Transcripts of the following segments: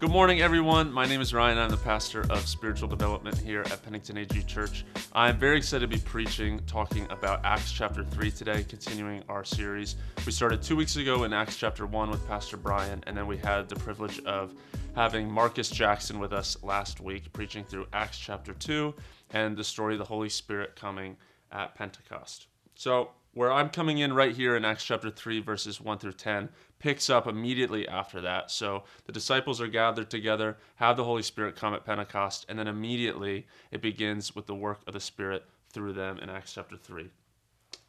Good morning, everyone. My name is Ryan. I'm the pastor of spiritual development here at Pennington AG Church. I'm very excited to be talking about Acts chapter 3 today, continuing our series. We started 2 weeks ago in Acts chapter 1 with Pastor Brian, and then we had the privilege of having Marcus Jackson with us last week, preaching through Acts chapter 2 and the story of the Holy Spirit coming at Pentecost. So where I'm coming in right here in Acts chapter 3, verses 1 through 10, picks up immediately after that. So the disciples are gathered together, have the Holy Spirit come at Pentecost, and then immediately it begins with the work of the Spirit through them in Acts chapter 3.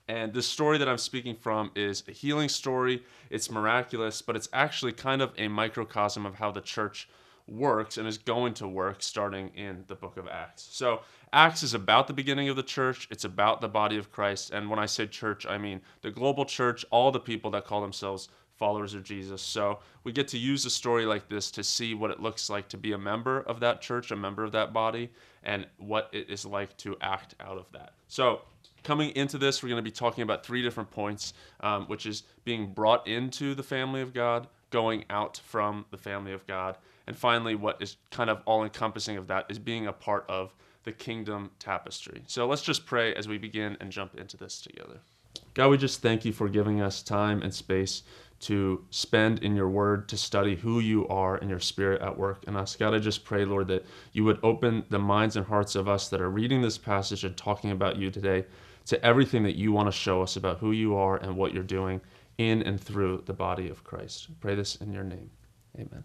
And the story that I'm speaking from is a healing story. It's miraculous, but it's actually kind of a microcosm of how the church works and is going to work starting in the book of Acts. So Acts is about the beginning of the church. It's about the body of Christ. And when I say church, I mean the global church, all the people that call themselves followers of Jesus. So we get to use a story like this to see what it looks like to be a member of that church, a member of that body, and what it is like to act out of that. So coming into this, we're going to be talking about three different points, which is being brought into the family of God, going out from the family of God, and finally, what is kind of all-encompassing of that is being a part of the kingdom tapestry. So let's just pray as we begin and jump into this together. God, we just thank you for giving us time and space to spend in your word, to study who you are and your Spirit at work in us. God, I just pray, Lord, that you would open the minds and hearts of us that are reading this passage and talking about you today to everything that you want to show us about who you are and what you're doing in and through the body of Christ. I pray this in your name. Amen.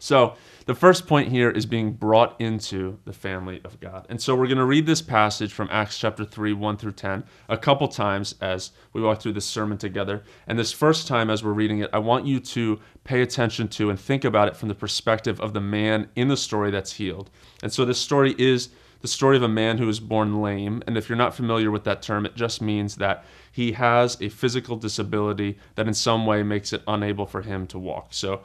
So the first point here is being brought into the family of God. And so we're going to read this passage from Acts chapter 3, 1 through 10, a couple times as we walk through this sermon together. And this first time as we're reading it, I want you to pay attention to and think about it from the perspective of the man in the story that's healed. And so this story is the story of a man who was born lame. And if you're not familiar with that term, it just means that he has a physical disability that in some way makes it unable for him to walk. So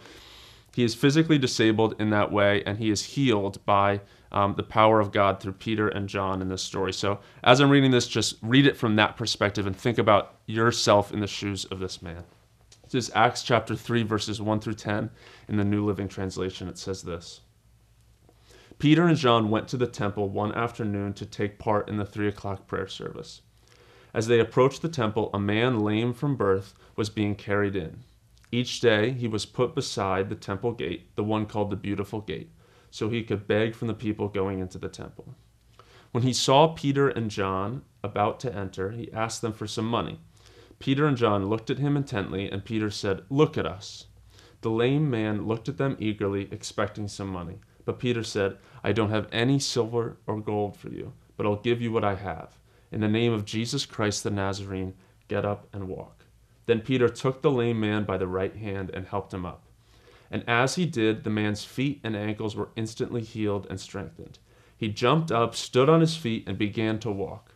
he is physically disabled in that way, and he is healed by the power of God through Peter and John in this story. So as I'm reading this, just read it from that perspective and think about yourself in the shoes of this man. This is Acts chapter 3, verses 1 through 10. In the New Living Translation, it says this. Peter and John went to the temple one afternoon to take part in the 3 o'clock prayer service. As they approached the temple, a man lame from birth was being carried in. Each day he was put beside the temple gate, the one called the Beautiful Gate, so he could beg from the people going into the temple. When he saw Peter and John about to enter, he asked them for some money. Peter and John looked at him intently, and Peter said, "Look at us." The lame man looked at them eagerly, expecting some money. But Peter said, "I don't have any silver or gold for you, but I'll give you what I have. In the name of Jesus Christ the Nazarene, get up and walk." Then Peter took the lame man by the right hand and helped him up. And as he did, the man's feet and ankles were instantly healed and strengthened. He jumped up, stood on his feet, and began to walk.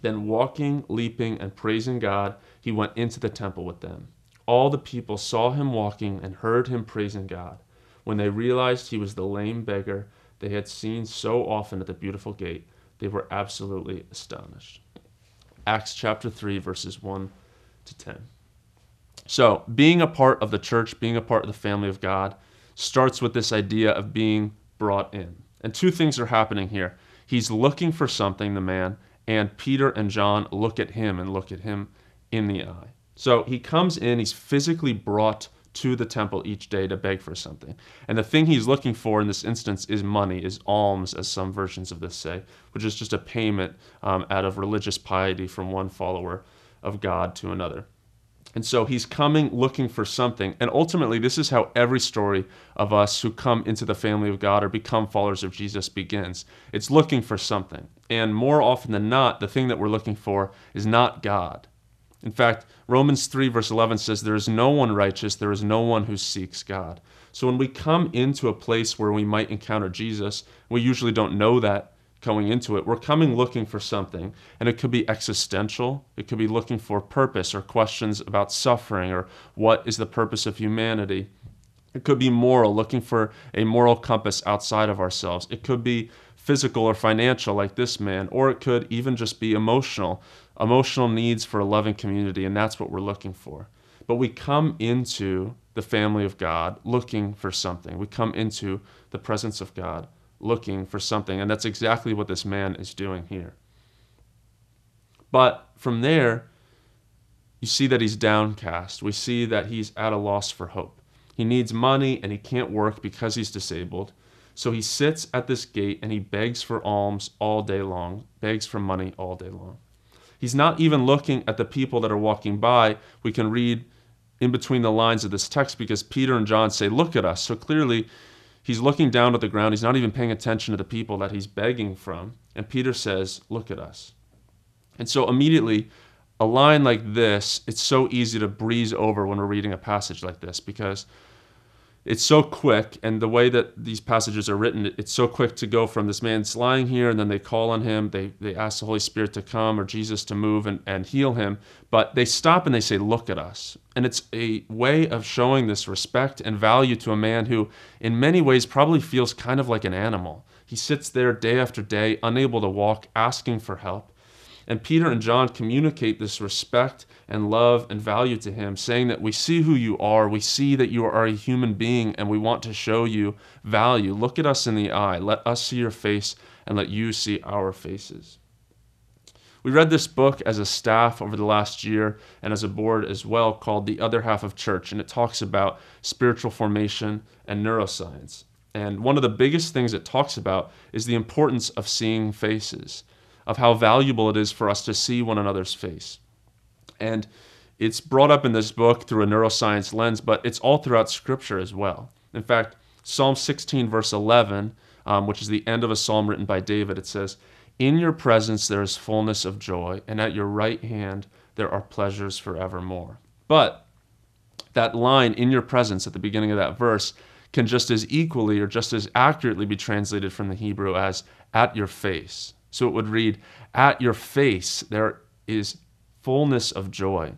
Then walking, leaping, and praising God, he went into the temple with them. All the people saw him walking and heard him praising God. When they realized he was the lame beggar they had seen so often at the Beautiful Gate, they were absolutely astonished. Acts chapter 3, verses 1 to 10. So being a part of the church, being a part of the family of God, starts with this idea of being brought in. And two things are happening here. He's looking for something, the man, and Peter and John look at him in the eye. So he comes in, he's physically brought to the temple each day to beg for something. And the thing he's looking for in this instance is money, is alms, as some versions of this say, which is just a payment out of religious piety from one follower of God to another. And so he's coming looking for something. And ultimately, this is how every story of us who come into the family of God or become followers of Jesus begins. It's looking for something. And more often than not, the thing that we're looking for is not God. In fact, Romans 3, verse 11 says, "There is no one righteous, there is no one who seeks God." So when we come into a place where we might encounter Jesus, we usually don't know that going into it, we're coming looking for something, and it could be existential, it could be looking for purpose or questions about suffering or what is the purpose of humanity. It could be moral, looking for a moral compass outside of ourselves. It could be physical or financial like this man, or it could even just be emotional needs for a loving community, and that's what we're looking for. But we come into the family of God looking for something. We come into the presence of God looking for something. And that's exactly what this man is doing here. But from there, you see that he's downcast. We see that he's at a loss for hope. He needs money and he can't work because he's disabled. So he sits at this gate and he begs for alms all day long, begs for money all day long. He's not even looking at the people that are walking by. We can read in between the lines of this text because Peter and John say, "Look at us." So clearly he's looking down at the ground. He's not even paying attention to the people that he's begging from. And Peter says, "Look at us." And so immediately, a line like this, it's so easy to breeze over when we're reading a passage like this because it's so quick, and the way that these passages are written, it's so quick to go from this man's lying here, and then they call on him, they ask the Holy Spirit to come or Jesus to move and heal him, but they stop and they say, "Look at us." And it's a way of showing this respect and value to a man who in many ways probably feels kind of like an animal. He sits there day after day, unable to walk, asking for help. And Peter and John communicate this respect and love and value to him, saying that we see who you are, we see that you are a human being, and we want to show you value. Look at us in the eye. Let us see your face, and let you see our faces. We read this book as a staff over the last year and as a board as well, called The Other Half of Church, and it talks about spiritual formation and neuroscience. And one of the biggest things it talks about is the importance of seeing faces, of how valuable it is for us to see one another's face. And it's brought up in this book through a neuroscience lens, but it's all throughout Scripture as well. In fact, Psalm 16, verse 11, which is the end of a psalm written by David, it says, "In your presence there is fullness of joy, and at your right hand there are pleasures forevermore." But that line, "in your presence," at the beginning of that verse, can just as equally or just as accurately be translated from the Hebrew as "at your face." So it would read, "At your face there is fullness of joy.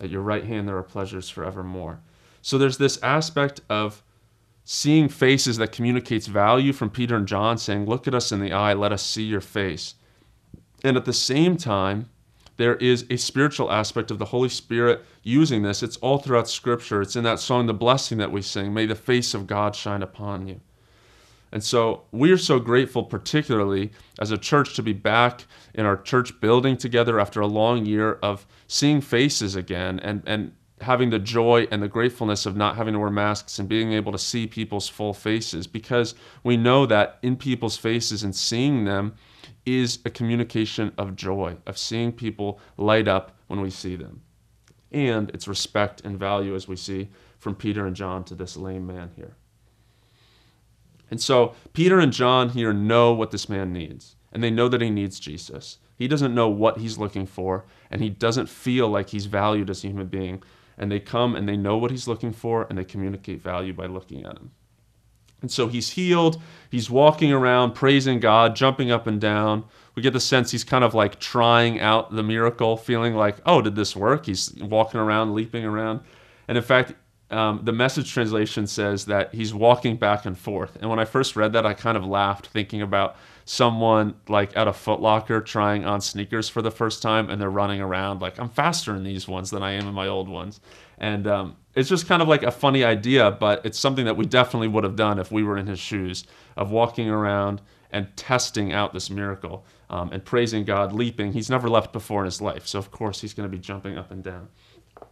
At your right hand there are pleasures forevermore." So there's this aspect of seeing faces that communicates value from Peter and John, saying, "Look at us in the eye, let us see your face." And at the same time, there is a spiritual aspect of the Holy Spirit using this. It's all throughout Scripture. It's in that song, the blessing that we sing, "May the face of God shine upon you." And so we are so grateful, particularly as a church, to be back in our church building together after a long year of seeing faces again and having the joy and the gratefulness of not having to wear masks and being able to see people's full faces, because we know that in people's faces and seeing them is a communication of joy, of seeing people light up when we see them. And it's respect and value, as we see from Peter and John to this lame man here. And so Peter and John here know what this man needs, and they know that he needs Jesus. He doesn't know what he's looking for, and he doesn't feel like he's valued as a human being. And they come and they know what he's looking for, and they communicate value by looking at him. And so he's healed. He's walking around, praising God, jumping up and down. We get the sense he's kind of like trying out the miracle, feeling like, "Oh, did this work?" He's walking around, leaping around. And in fact, the Message translation says that he's walking back and forth. And when I first read that, I kind of laughed, thinking about someone like at a Foot Locker trying on sneakers for the first time, and they're running around like, "I'm faster in these ones than I am in my old ones." And it's just kind of like a funny idea, but it's something that we definitely would have done if we were in his shoes, of walking around and testing out this miracle and praising God, leaping. He's never left before in his life, so of course he's going to be jumping up and down.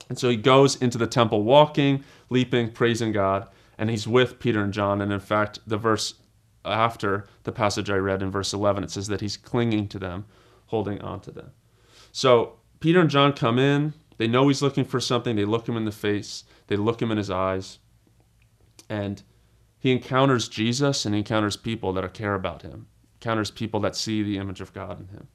And so he goes into the temple walking, leaping, praising God, and he's with Peter and John. And in fact, the verse after the passage I read in verse 11, it says that he's clinging to them, holding on to them. So Peter and John come in. They know he's looking for something. They look him in the face. They look him in his eyes. And he encounters Jesus, and he encounters people that care about him, encounters people that see the image of God in him.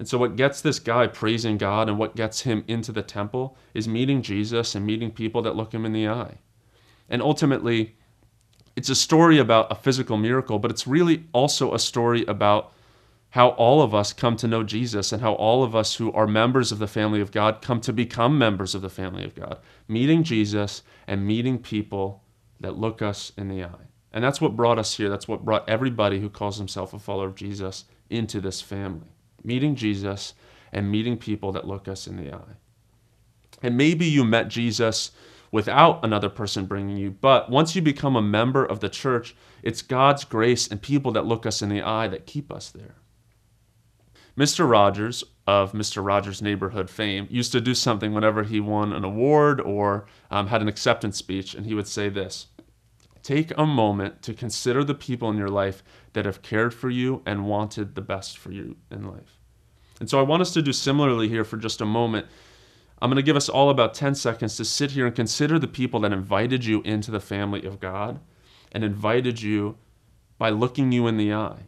And so what gets this guy praising God and what gets him into the temple is meeting Jesus and meeting people that look him in the eye. And ultimately, it's a story about a physical miracle, but it's really also a story about how all of us come to know Jesus and how all of us who are members of the family of God come to become members of the family of God, meeting Jesus and meeting people that look us in the eye. And that's what brought us here. That's what brought everybody who calls himself a follower of Jesus into this family. Meeting Jesus and meeting people that look us in the eye. And maybe you met Jesus without another person bringing you, but once you become a member of the church, it's God's grace and people that look us in the eye that keep us there. Mr. Rogers, of Mr. Rogers' Neighborhood fame, used to do something whenever he won an award or had an acceptance speech, and he would say this: take a moment to consider the people in your life that have cared for you and wanted the best for you in life. And so I want us to do similarly here for just a moment. I'm going to give us all about 10 seconds to sit here and consider the people that invited you into the family of God and invited you by looking you in the eye.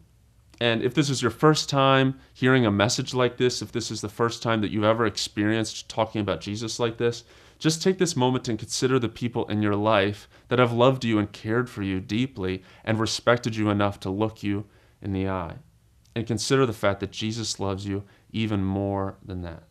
And if this is your first time hearing a message like this, if this is the first time that you've ever experienced talking about Jesus like this, just take this moment and consider the people in your life that have loved you and cared for you deeply and respected you enough to look you in the eye. And consider the fact that Jesus loves you even more than that.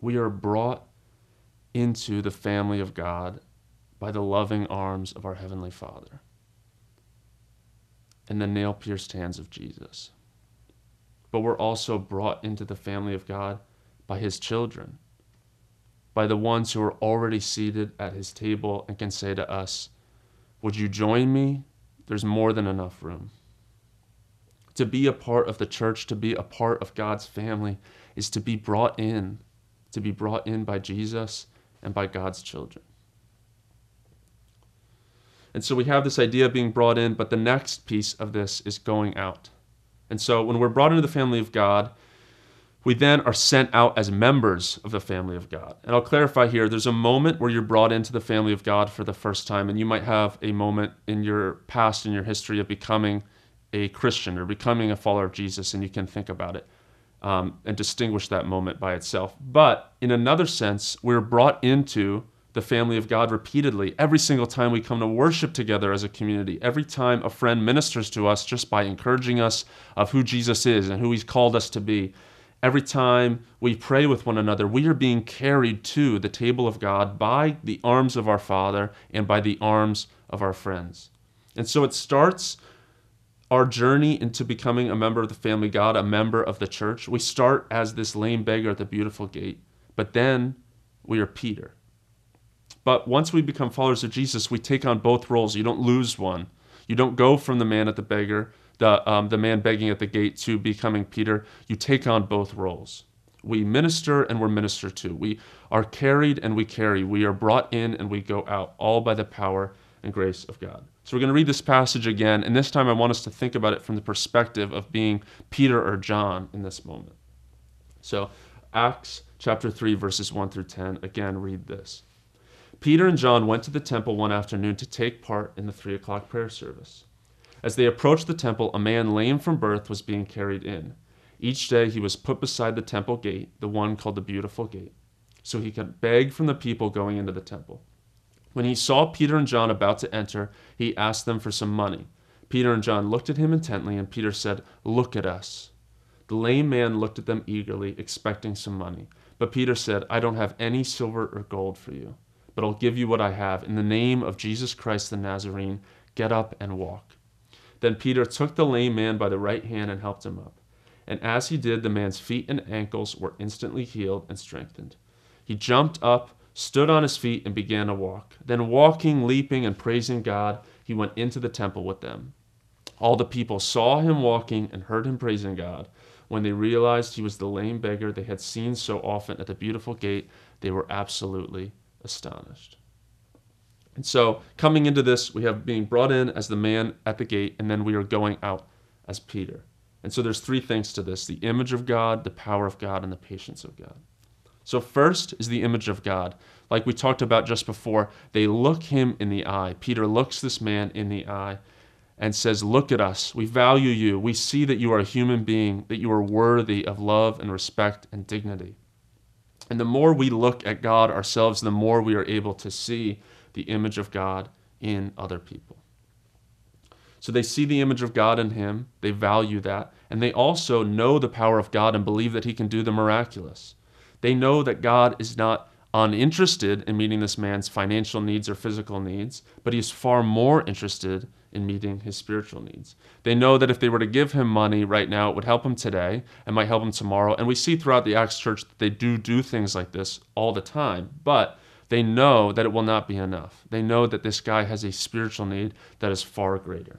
We are brought into the family of God by the loving arms of our Heavenly Father and the nail-pierced hands of Jesus. But we're also brought into the family of God by His children, by the ones who are already seated at His table and can say to us, "Would you join me? There's more than enough room." To be a part of the church, to be a part of God's family, is to be brought in, by Jesus and by God's children. And so we have this idea of being brought in, but the next piece of this is going out. And so when we're brought into the family of God, we then are sent out as members of the family of God. And I'll clarify here, there's a moment where you're brought into the family of God for the first time, and you might have a moment in your past, in your history, of becoming a Christian or becoming a follower of Jesus, and you can think about it. And distinguish that moment by itself. But in another sense, we're brought into the family of God repeatedly. Every single time we come to worship together as a community, every time a friend ministers to us just by encouraging us of who Jesus is and who He's called us to be, every time we pray with one another, we are being carried to the table of God by the arms of our Father and by the arms of our friends. And so it starts our journey into becoming a member of the family of God, a member of the church. We start as this lame beggar at the beautiful gate, but then we are Peter. But once we become followers of Jesus, we take on both roles. You don't lose one. You don't go from the man at the beggar, the man begging at the gate, to becoming Peter. You take on both roles. We minister and we're ministered to. We are carried and we carry. We are brought in and we go out, all by the power and grace of God. So we're going to read this passage again, and this time I want us to think about it from the perspective of being Peter or John in this moment. So Acts chapter 3, verses 1 through 10, again, read this. Peter and John went to the temple one afternoon to take part in the 3 o'clock prayer service. As they approached the temple, a man lame from birth was being carried in. Each day he was put beside the temple gate, the one called the Beautiful Gate, so he could beg from the people going into the temple. When he saw Peter and John about to enter, he asked them for some money. Peter and John looked at him intently, and Peter said, "Look at us." The lame man looked at them eagerly, expecting some money. But Peter said, "I don't have any silver or gold for you, but I'll give you what I have. In the name of Jesus Christ the Nazarene, get up and walk." Then Peter took the lame man by the right hand and helped him up. And as he did, the man's feet and ankles were instantly healed and strengthened. He jumped up, stood on his feet, and began to walk. Then walking, leaping, and praising God, he went into the temple with them. All the people saw him walking and heard him praising God. When they realized he was the lame beggar they had seen so often at the Beautiful Gate, they were absolutely astonished. And so, coming into this, we have being brought in as the man at the gate, and then we are going out as Peter. And so there's 3 things to this: the image of God, the power of God, and the patience of God. So first is the image of God. Like we talked about just before, they look him in the eye. Peter looks this man in the eye and says, "Look at us. We value you. We see that you are a human being, that you are worthy of love and respect and dignity." And the more we look at God ourselves, the more we are able to see the image of God in other people. So they see the image of God in him, they value that, and they also know the power of God and believe that he can do the miraculous. They know that God is not uninterested in meeting this man's financial needs or physical needs, but he is far more interested in meeting his spiritual needs. They know that if they were to give him money right now, it would help him today and might help him tomorrow. And we see throughout the Acts church that they do things like this all the time, but they know that it will not be enough. They know that this guy has a spiritual need that is far greater.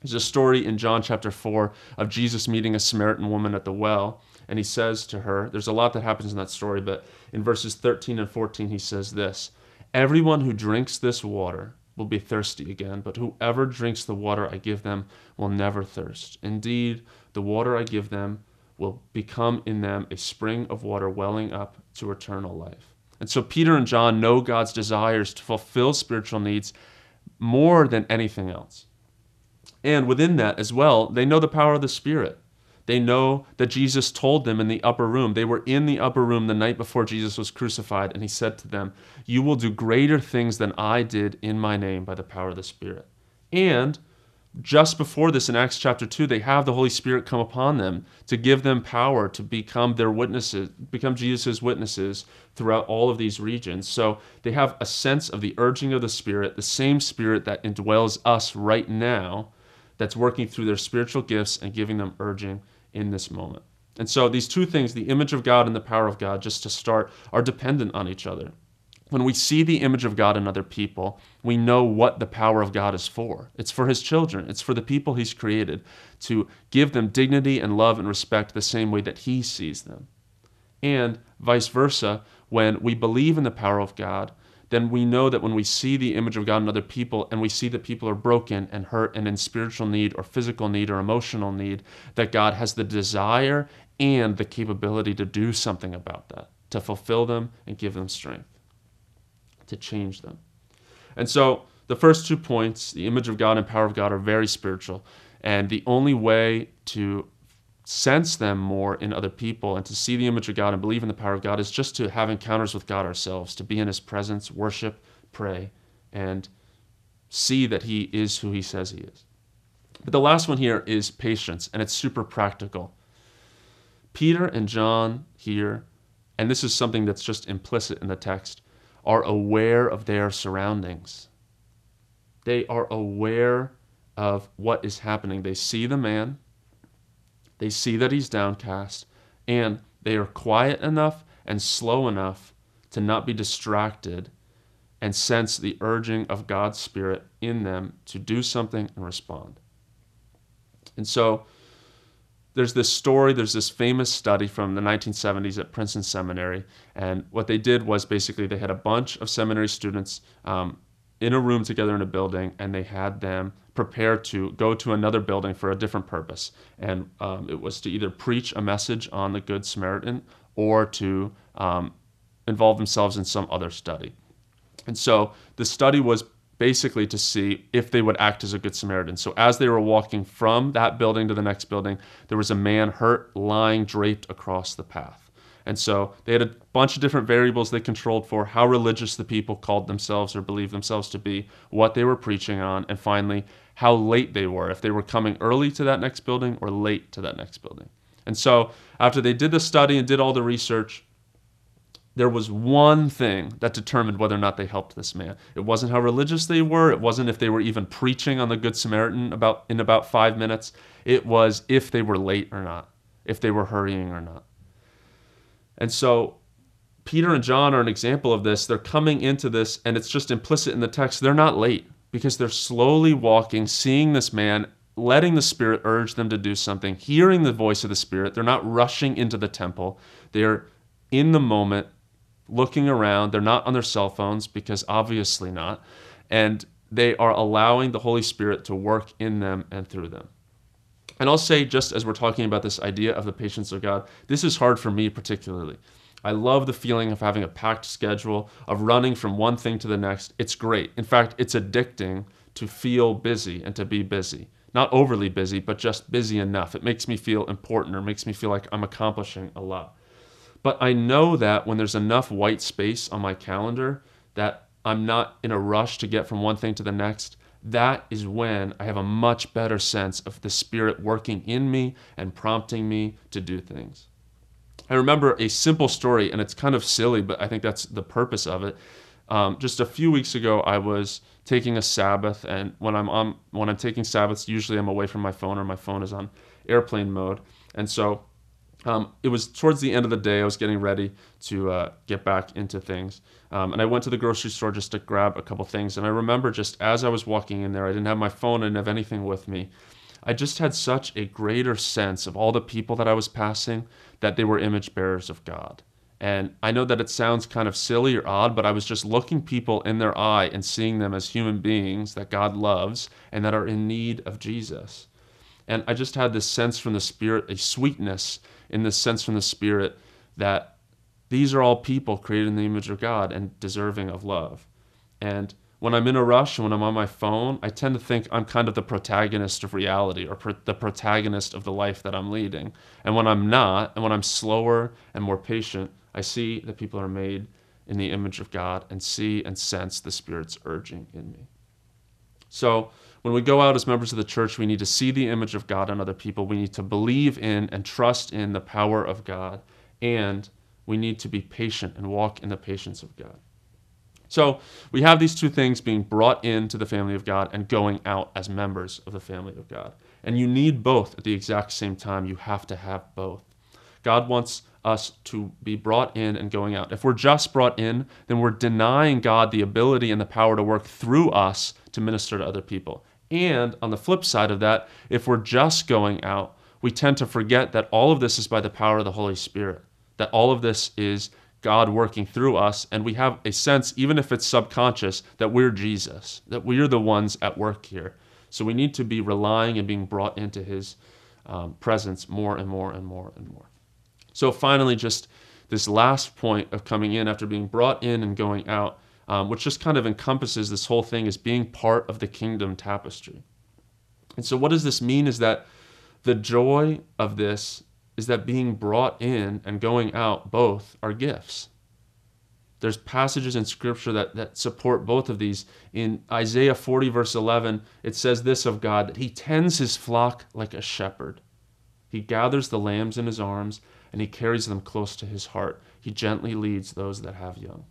There's a story in John chapter 4 of Jesus meeting a Samaritan woman at the well, and he says to her, there's a lot that happens in that story, but in verses 13 and 14, he says this, "Everyone who drinks this water will be thirsty again, but whoever drinks the water I give them will never thirst. Indeed, the water I give them will become in them a spring of water welling up to eternal life." And so Peter and John know God's desires to fulfill spiritual needs more than anything else. And within that as well, they know the power of the Spirit. They know that Jesus told them in the upper room. They were in the upper room the night before Jesus was crucified, and he said to them, "You will do greater things than I did in my name by the power of the Spirit." And just before this in Acts chapter 2, they have the Holy Spirit come upon them to give them power to become their witnesses, become Jesus' witnesses throughout all of these regions. So they have a sense of the urging of the Spirit, the same Spirit that indwells us right now, that's working through their spiritual gifts and giving them urging in this moment. And so these two things, the image of God and the power of God, just to start, are dependent on each other. When we see the image of God in other people, we know what the power of God is for. It's for his children. It's for the people he's created to give them dignity and love and respect the same way that he sees them. And vice versa, when we believe in the power of God, then we know that when we see the image of God in other people and we see that people are broken and hurt and in spiritual need or physical need or emotional need, that God has the desire and the capability to do something about that, to fulfill them and give them strength, to change them. And so the first 2 points, the image of God and power of God, are very spiritual. And the only way to sense them more in other people and to see the image of God and believe in the power of God is just to have encounters with God ourselves, to be in his presence, worship, pray, and see that he is who he says he is. But the last one here is patience, and it's super practical. Peter and John here, and this is something that's just implicit in the text, are aware of their surroundings. They are aware of what is happening. They see the man, they see that he's downcast, and they are quiet enough and slow enough to not be distracted and sense the urging of God's Spirit in them to do something and respond. And so there's this story, there's this famous study from the 1970s at Princeton Seminary, and what they did was basically they had a bunch of seminary students in a room together in a building, and they had them prepare to go to another building for a different purpose. And it was to either preach a message on the Good Samaritan or to involve themselves in some other study. And so the study was basically to see if they would act as a Good Samaritan. So as they were walking from that building to the next building, there was a man hurt, lying, draped across the path. And so they had a bunch of different variables they controlled for, how religious the people called themselves or believed themselves to be, what they were preaching on, and finally, how late they were, if they were coming early to that next building or late to that next building. And so after they did the study and did all the research, there was one thing that determined whether or not they helped this man. It wasn't how religious they were. It wasn't if they were even preaching on the Good Samaritan in about 5 minutes. It was if they were late or not, if they were hurrying or not. And so Peter and John are an example of this. They're coming into this, and it's just implicit in the text. They're not late because they're slowly walking, seeing this man, letting the Spirit urge them to do something, hearing the voice of the Spirit. They're not rushing into the temple. They're in the moment, looking around. They're not on their cell phones, because obviously not. And they are allowing the Holy Spirit to work in them and through them. And I'll say, just as we're talking about this idea of the patience of God, this is hard for me particularly. I love the feeling of having a packed schedule, of running from one thing to the next. It's great. In fact, it's addicting to feel busy and to be busy. Not overly busy, but just busy enough. It makes me feel important, or makes me feel like I'm accomplishing a lot. But I know that when there's enough white space on my calendar that I'm not in a rush to get from one thing to the next, that is when I have a much better sense of the Spirit working in me and prompting me to do things. I remember a simple story, and it's kind of silly, but I think that's the purpose of it. Just a few weeks ago, I was taking a Sabbath, and when I'm taking Sabbaths, usually I'm away from my phone, or my phone is on airplane mode. And so it was towards the end of the day. I was getting ready to get back into things, and I went to the grocery store just to grab a couple things. And I remember, just as I was walking in there, I didn't have my phone, I didn't have anything with me. I just had such a greater sense of all the people that I was passing, that they were image bearers of God. And I know that it sounds kind of silly or odd, but I was just looking people in their eye and seeing them as human beings that God loves and that are in need of Jesus. And I just had this sense from the Spirit, a sweetness in this sense from the Spirit, that these are all people created in the image of God and deserving of love. And when I'm in a rush and when I'm on my phone, I tend to think I'm kind of the protagonist of reality, or the protagonist of the life that I'm leading. And when I'm not, and when I'm slower and more patient, I see that people are made in the image of God, and see and sense the Spirit's urging in me. So when we go out as members of the church, we need to see the image of God in other people. We need to believe in and trust in the power of God, and we need to be patient and walk in the patience of God. So we have these two things: being brought into the family of God and going out as members of the family of God. And you need both at the exact same time. You have to have both. God wants us to be brought in and going out. If we're just brought in, then we're denying God the ability and the power to work through us to minister to other people. And on the flip side of that, if we're just going out, we tend to forget that all of this is by the power of the Holy Spirit, that all of this is God working through us, and we have a sense, even if it's subconscious, that we're Jesus, that we're the ones at work here. So we need to be relying and being brought into his presence more and more and more and more. So finally, just this last point of coming in after being brought in and going out, which just kind of encompasses this whole thing, is being part of the kingdom tapestry. And so what does this mean is that the joy of this is that being brought in and going out both are gifts. There's passages in Scripture that support both of these. In Isaiah 40, verse 11, it says this of God, that he tends his flock like a shepherd. He gathers the lambs in his arms, and he carries them close to his heart. He gently leads those that have young.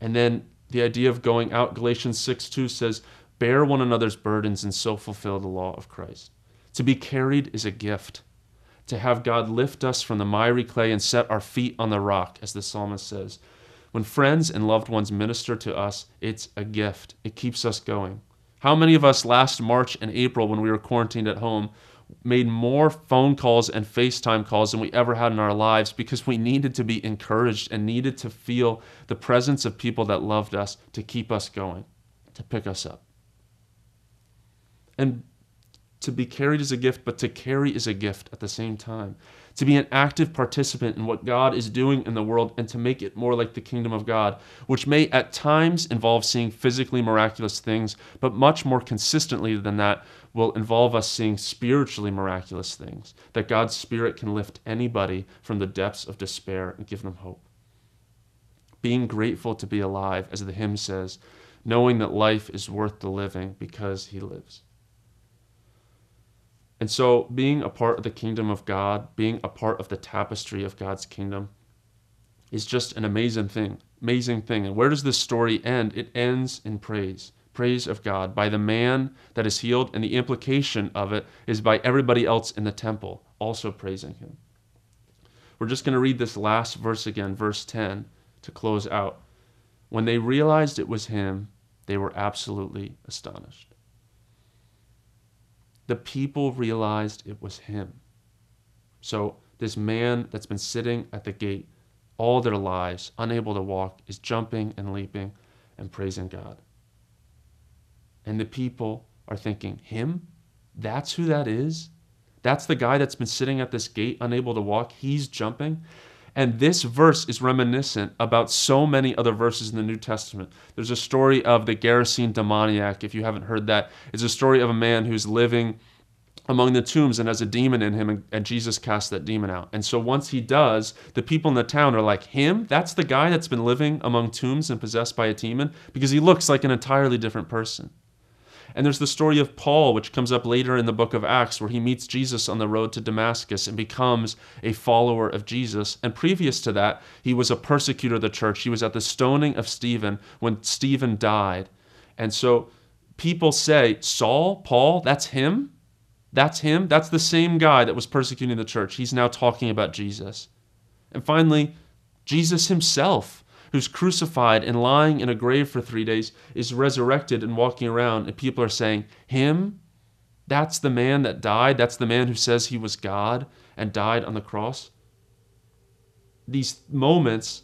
And then the idea of going out, Galatians 6:2 says, bear one another's burdens and so fulfill the law of Christ. To be carried is a gift. To have God lift us from the miry clay and set our feet on the rock, as the psalmist says. When friends and loved ones minister to us, it's a gift. It keeps us going. How many of us last March and April, when we were quarantined at home, made more phone calls and FaceTime calls than we ever had in our lives, because we needed to be encouraged and needed to feel the presence of people that loved us to keep us going, to pick us up. And to be carried is a gift, but to carry is a gift at the same time. To be an active participant in what God is doing in the world, and to make it more like the kingdom of God, which may at times involve seeing physically miraculous things, but much more consistently than that will involve us seeing spiritually miraculous things, that God's Spirit can lift anybody from the depths of despair and give them hope. Being grateful to be alive, as the hymn says, knowing that life is worth the living because he lives. And so being a part of the kingdom of God, being a part of the tapestry of God's kingdom, is just an amazing thing, amazing thing. And where does this story end? It ends in praise, praise of God by the man that is healed, and the implication of it is by everybody else in the temple also praising him. We're just going to read this last verse again, verse 10, to close out. When they realized it was him, they were absolutely astonished. The people realized it was him. So this man that's been sitting at the gate all their lives, unable to walk, is jumping and leaping and praising God. And the people are thinking, him? That's who that is? That's the guy that's been sitting at this gate, unable to walk? He's jumping? And this verse is reminiscent about so many other verses in the New Testament. There's a story of the Gerasene demoniac, if you haven't heard that. It's a story of a man who's living among the tombs and has a demon in him, and Jesus casts that demon out. And so once he does, the people in the town are like, him? That's the guy that's been living among tombs and possessed by a demon? Because he looks like an entirely different person. And there's the story of Paul, which comes up later in the book of Acts, where he meets Jesus on the road to Damascus and becomes a follower of Jesus. And previous to that, he was a persecutor of the church. He was at the stoning of Stephen when Stephen died. And so people say, Saul, Paul, that's him? That's him? That's the same guy that was persecuting the church. He's now talking about Jesus. And finally, Jesus himself, who's crucified and lying in a grave for 3 days, is resurrected and walking around. And people are saying, him? That's the man that died? That's the man who says he was God and died on the cross? These moments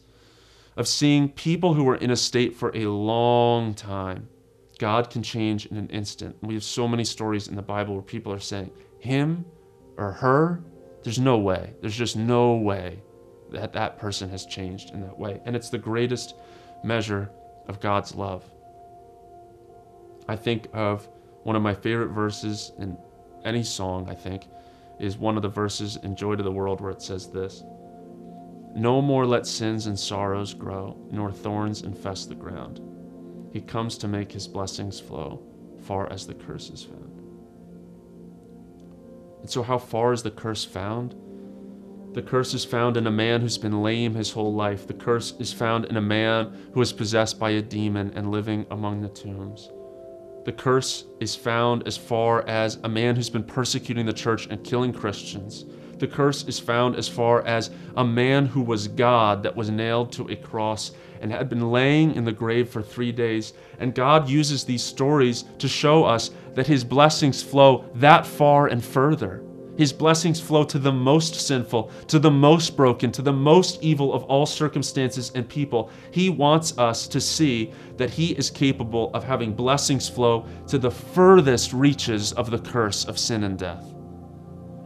of seeing people who were in a state for a long time, God can change in an instant. We have so many stories in the Bible where people are saying, him or her? There's no way. There's just no way that that person has changed in that way. And it's the greatest measure of God's love. I think of one of my favorite verses in any song, I think, is one of the verses in Joy to the World where it says this, "No more let sins and sorrows grow, nor thorns infest the ground. He comes to make his blessings flow, far as the curse is found." And so how far is the curse found? The curse is found in a man who's been lame his whole life. The curse is found in a man who is possessed by a demon and living among the tombs. The curse is found as far as a man who's been persecuting the church and killing Christians. The curse is found as far as a man who was God that was nailed to a cross and had been laying in the grave for 3 days. And God uses these stories to show us that his blessings flow that far and further. His blessings flow to the most sinful, to the most broken, to the most evil of all circumstances and people. He wants us to see that he is capable of having blessings flow to the furthest reaches of the curse of sin and death.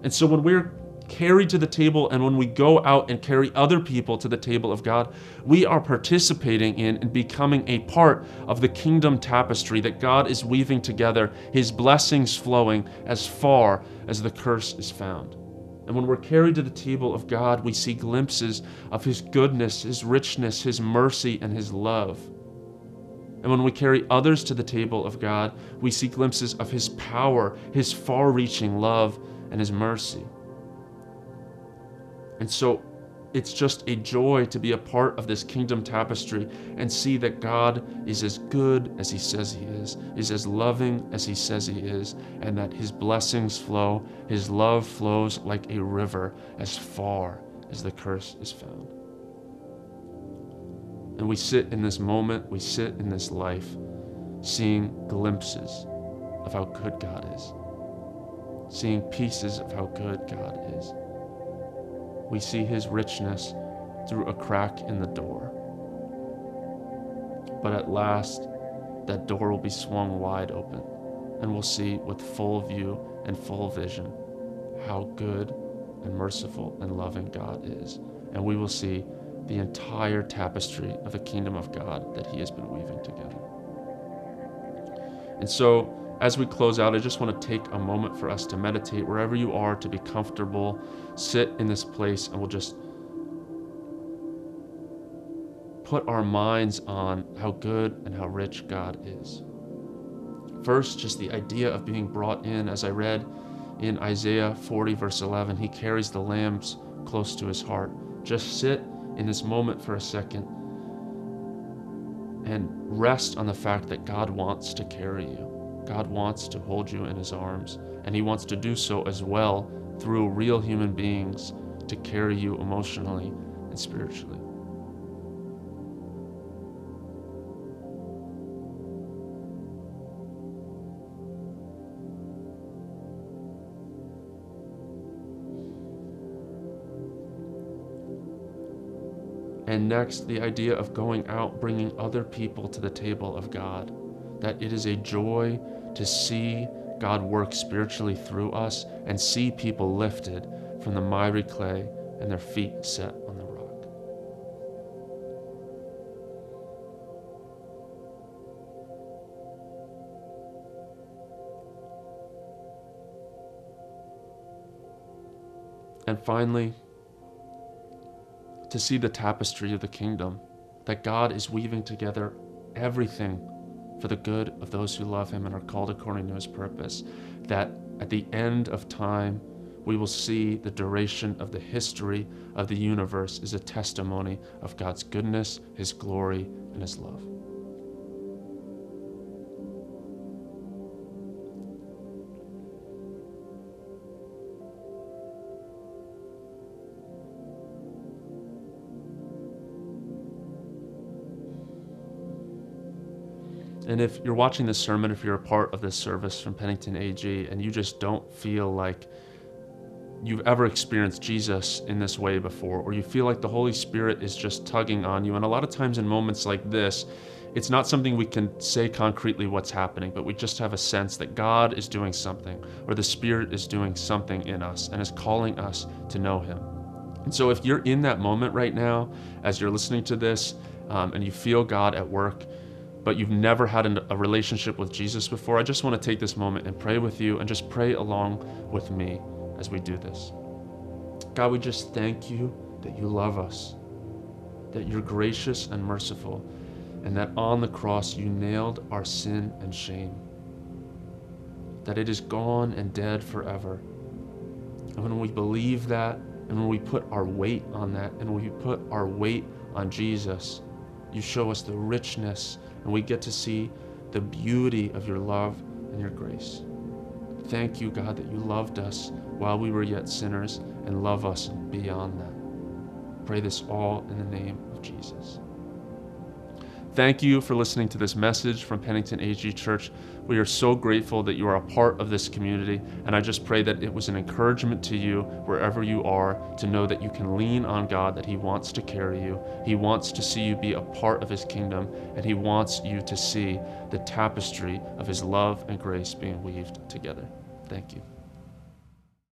And so when we're carried to the table, and when we go out and carry other people to the table of God, we are participating in and becoming a part of the kingdom tapestry that God is weaving together, his blessings flowing as far as the curse is found. And when we're carried to the table of God, we see glimpses of his goodness, his richness, his mercy, and his love. And when we carry others to the table of God, we see glimpses of his power, his far-reaching love, and his mercy. And so it's just a joy to be a part of this kingdom tapestry and see that God is as good as he says he is as loving as he says he is, and that his blessings flow, his love flows like a river as far as the curse is found. And we sit in this moment, we sit in this life, seeing glimpses of how good God is, seeing pieces of how good God is. We see his richness through a crack in the door. But at last, that door will be swung wide open, and we'll see with full view and full vision how good and merciful and loving God is. And we will see the entire tapestry of the kingdom of God that he has been weaving together. And so, as we close out, I just want to take a moment for us to meditate wherever you are, to be comfortable, sit in this place, and we'll just put our minds on how good and how rich God is. First, just the idea of being brought in. As I read in Isaiah 40, verse 11, he carries the lambs close to his heart. Just sit in this moment for a second and rest on the fact that God wants to carry you. God wants to hold you in his arms, and he wants to do so as well through real human beings to carry you emotionally and spiritually. And next, the idea of going out, bringing other people to the table of God, that it is a joy to see God work spiritually through us and see people lifted from the miry clay and their feet set on the rock. And finally, to see the tapestry of the kingdom, that God is weaving together everything for the good of those who love him and are called according to his purpose, that at the end of time, we will see the duration of the history of the universe is a testimony of God's goodness, his glory, and his love. And if you're watching this sermon, if you're a part of this service from Pennington AG, and you just don't feel like you've ever experienced Jesus in this way before, or you feel like the Holy Spirit is just tugging on you, and a lot of times in moments like this, it's not something we can say concretely what's happening, but we just have a sense that God is doing something, or the Spirit is doing something in us and is calling us to know him. And so if you're in that moment right now, as you're listening to this, and you feel God at work, but you've never had a relationship with Jesus before, I just want to take this moment and pray with you and just pray along with me as we do this. God, we just thank you that you love us, that you're gracious and merciful, and that on the cross you nailed our sin and shame, that it is gone and dead forever. And when we believe that, and when we put our weight on that, and when we put our weight on Jesus, you show us the richness, and we get to see the beauty of your love and your grace. Thank you, God, that you loved us while we were yet sinners, and love us beyond that. Pray this all in the name of Jesus. Thank you for listening to this message from Pennington AG Church. We are so grateful that you are a part of this community, and I just pray that it was an encouragement to you wherever you are, to know that you can lean on God, that he wants to carry you. He wants to see you be a part of his kingdom, and he wants you to see the tapestry of his love and grace being weaved together. Thank you.